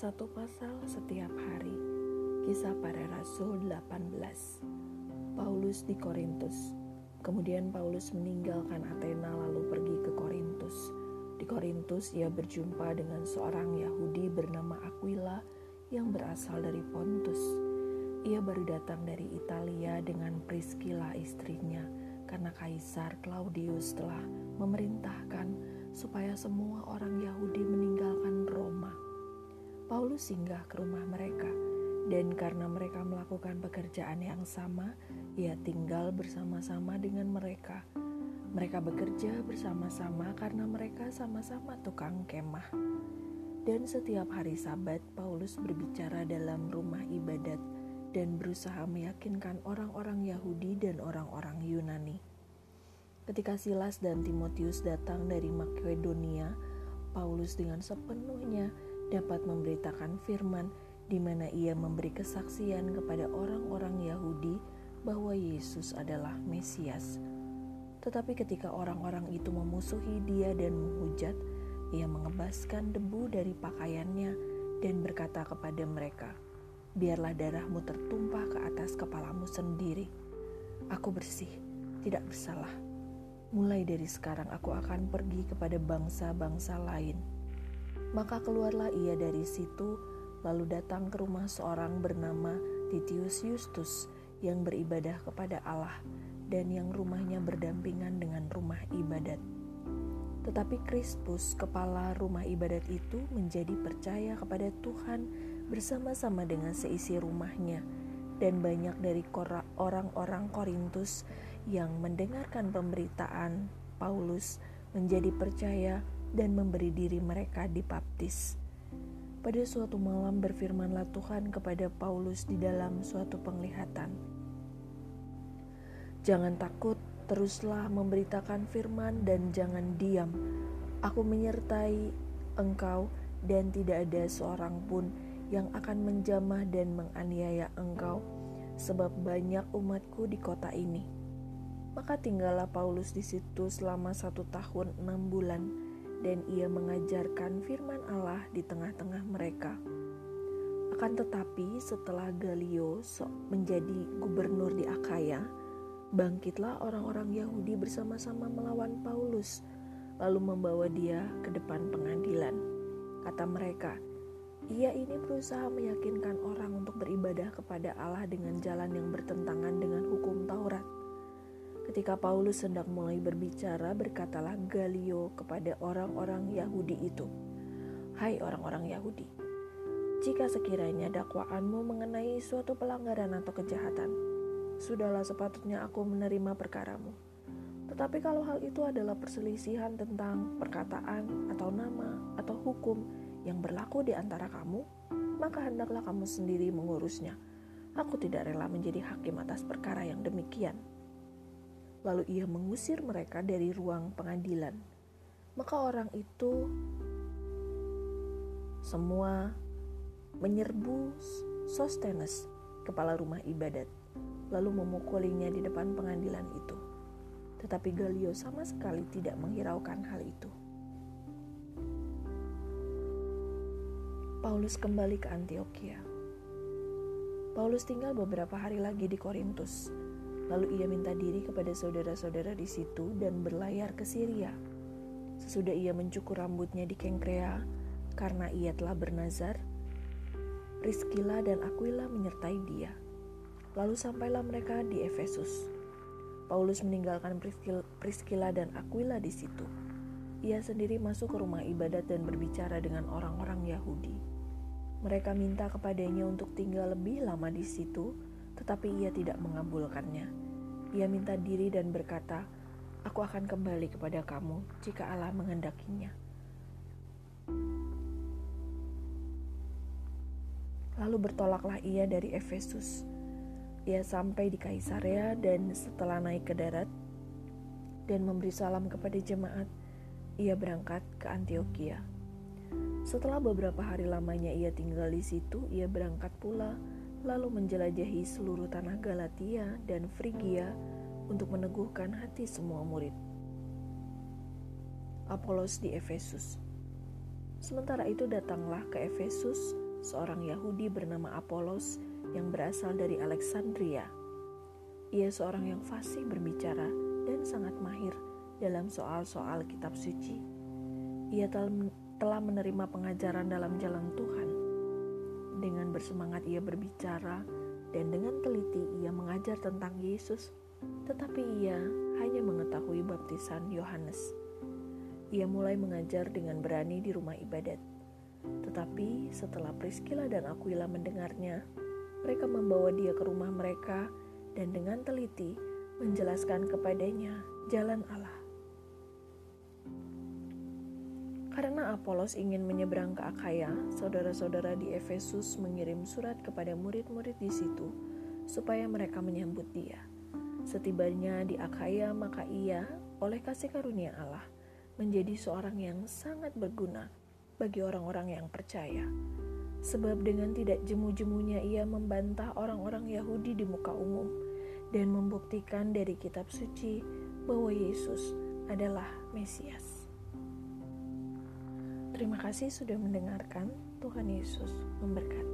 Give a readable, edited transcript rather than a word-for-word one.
satu pasal setiap hari. Kisah para Rasul 18. Paulus di Korintus. Kemudian Paulus meninggalkan Athena lalu pergi ke Korintus. Di Korintus ia berjumpa dengan seorang Yahudi bernama Aquila yang berasal dari Pontus. Ia baru datang dari Italia dengan Priskila istrinya karena Kaisar Claudius telah memerintahkan supaya semua orang Yahudi meninggalkan Roma. Paulus singgah ke rumah mereka. Dan karena mereka melakukan pekerjaan yang sama, ia tinggal bersama-sama dengan mereka. Mereka bekerja bersama-sama karena mereka sama-sama tukang kemah. Dan setiap hari Sabat, Paulus berbicara dalam rumah ibadat dan berusaha meyakinkan orang-orang Yahudi dan orang-orang Yunani. Ketika Silas dan Timotius datang dari Makedonia, Paulus dengan sepenuhnya dapat memberitakan firman, di mana ia memberi kesaksian kepada orang-orang Yahudi bahwa Yesus adalah Mesias. Tetapi ketika orang-orang itu memusuhi dia dan menghujat, ia mengebaskan debu dari pakaiannya dan berkata kepada mereka, "Biarlah darahmu tertumpah ke atas kepalamu sendiri. Aku bersih, tidak bersalah. Mulai dari sekarang aku akan pergi kepada bangsa-bangsa lain." Maka keluarlah ia dari situ, lalu datang ke rumah seorang bernama Titius Justus yang beribadah kepada Allah dan yang rumahnya berdampingan dengan rumah ibadat. Tetapi Krispus, kepala rumah ibadat itu, menjadi percaya kepada Tuhan bersama-sama dengan seisi rumahnya, dan banyak dari orang-orang Korintus yang mendengarkan pemberitaan Paulus menjadi percaya dan memberi diri mereka dibaptis. Pada suatu malam berfirmanlah Tuhan kepada Paulus di dalam suatu penglihatan. "Jangan takut, teruslah memberitakan firman dan jangan diam. Aku menyertai engkau dan tidak ada seorang pun yang akan menjamah dan menganiaya engkau, sebab banyak umatku di kota ini." Maka tinggallah Paulus di situ selama 1 tahun 6 bulan. Dan ia mengajarkan firman Allah di tengah-tengah mereka. Akan tetapi setelah Galio menjadi gubernur di Akhaya, bangkitlah orang-orang Yahudi bersama-sama melawan Paulus, lalu membawa dia ke depan pengadilan. Kata mereka, "Ia ini berusaha meyakinkan orang untuk beribadah kepada Allah dengan jalan yang bertentangan dengan hukum Taurat." Ketika Paulus hendak mulai berbicara, berkatalah Galio kepada orang-orang Yahudi itu, "Hai orang-orang Yahudi, jika sekiranya dakwaanmu mengenai suatu pelanggaran atau kejahatan, sudahlah sepatutnya aku menerima perkaramu. Tetapi kalau hal itu adalah perselisihan tentang perkataan atau nama atau hukum yang berlaku di antara kamu, maka hendaklah kamu sendiri mengurusnya. Aku tidak rela menjadi hakim atas perkara yang demikian." Lalu ia mengusir mereka dari ruang pengadilan. Maka orang itu semua menyerbu Sostenes, kepala rumah ibadat, lalu memukulinya di depan pengadilan itu. Tetapi Galio sama sekali tidak menghiraukan hal itu. Paulus kembali ke Antiokhia. Paulus tinggal beberapa hari lagi di Korintus. Lalu ia minta diri kepada saudara-saudara di situ dan berlayar ke Syria. Sesudah ia mencukur rambutnya di Kengkrea, karena ia telah bernazar, Priskila dan Aquila menyertai dia. Lalu sampailah mereka di Efesus. Paulus meninggalkan Priskila dan Aquila di situ. Ia sendiri masuk ke rumah ibadat dan berbicara dengan orang-orang Yahudi. Mereka minta kepadanya untuk tinggal lebih lama di situ, tetapi ia tidak mengabulkannya. Ia minta diri dan berkata, "Aku akan kembali kepada kamu jika Allah menghendakinya." Lalu bertolaklah ia dari Efesus. Ia sampai di Kaisaria dan setelah naik ke darat dan memberi salam kepada jemaat, ia berangkat ke Antiokhia. Setelah beberapa hari lamanya ia tinggal di situ, ia berangkat pula lalu menjelajahi seluruh tanah Galatia dan Frigia untuk meneguhkan hati semua murid. Apolos di Efesus. Sementara itu datanglah ke Efesus seorang Yahudi bernama Apolos yang berasal dari Alexandria. Ia seorang yang fasih berbicara dan sangat mahir dalam soal-soal kitab suci. Ia telah menerima pengajaran dalam jalan Tuhan. Dengan bersemangat ia berbicara dan dengan teliti ia mengajar tentang Yesus, tetapi ia hanya mengetahui baptisan Yohanes. Ia mulai mengajar dengan berani di rumah ibadat. Tetapi setelah Priskila dan Aquila mendengarnya, mereka membawa dia ke rumah mereka dan dengan teliti menjelaskan kepadanya jalan Allah. Karena Apolos ingin menyeberang ke Akhaya, saudara-saudara di Efesus mengirim surat kepada murid-murid di situ supaya mereka menyambut dia. Setibanya di Akhaya, maka ia oleh kasih karunia Allah menjadi seorang yang sangat berguna bagi orang-orang yang percaya. Sebab dengan tidak jemu-jemunya ia membantah orang-orang Yahudi di muka umum dan membuktikan dari kitab suci bahwa Yesus adalah Mesias. Terima kasih sudah mendengarkan. Tuhan Yesus memberkati.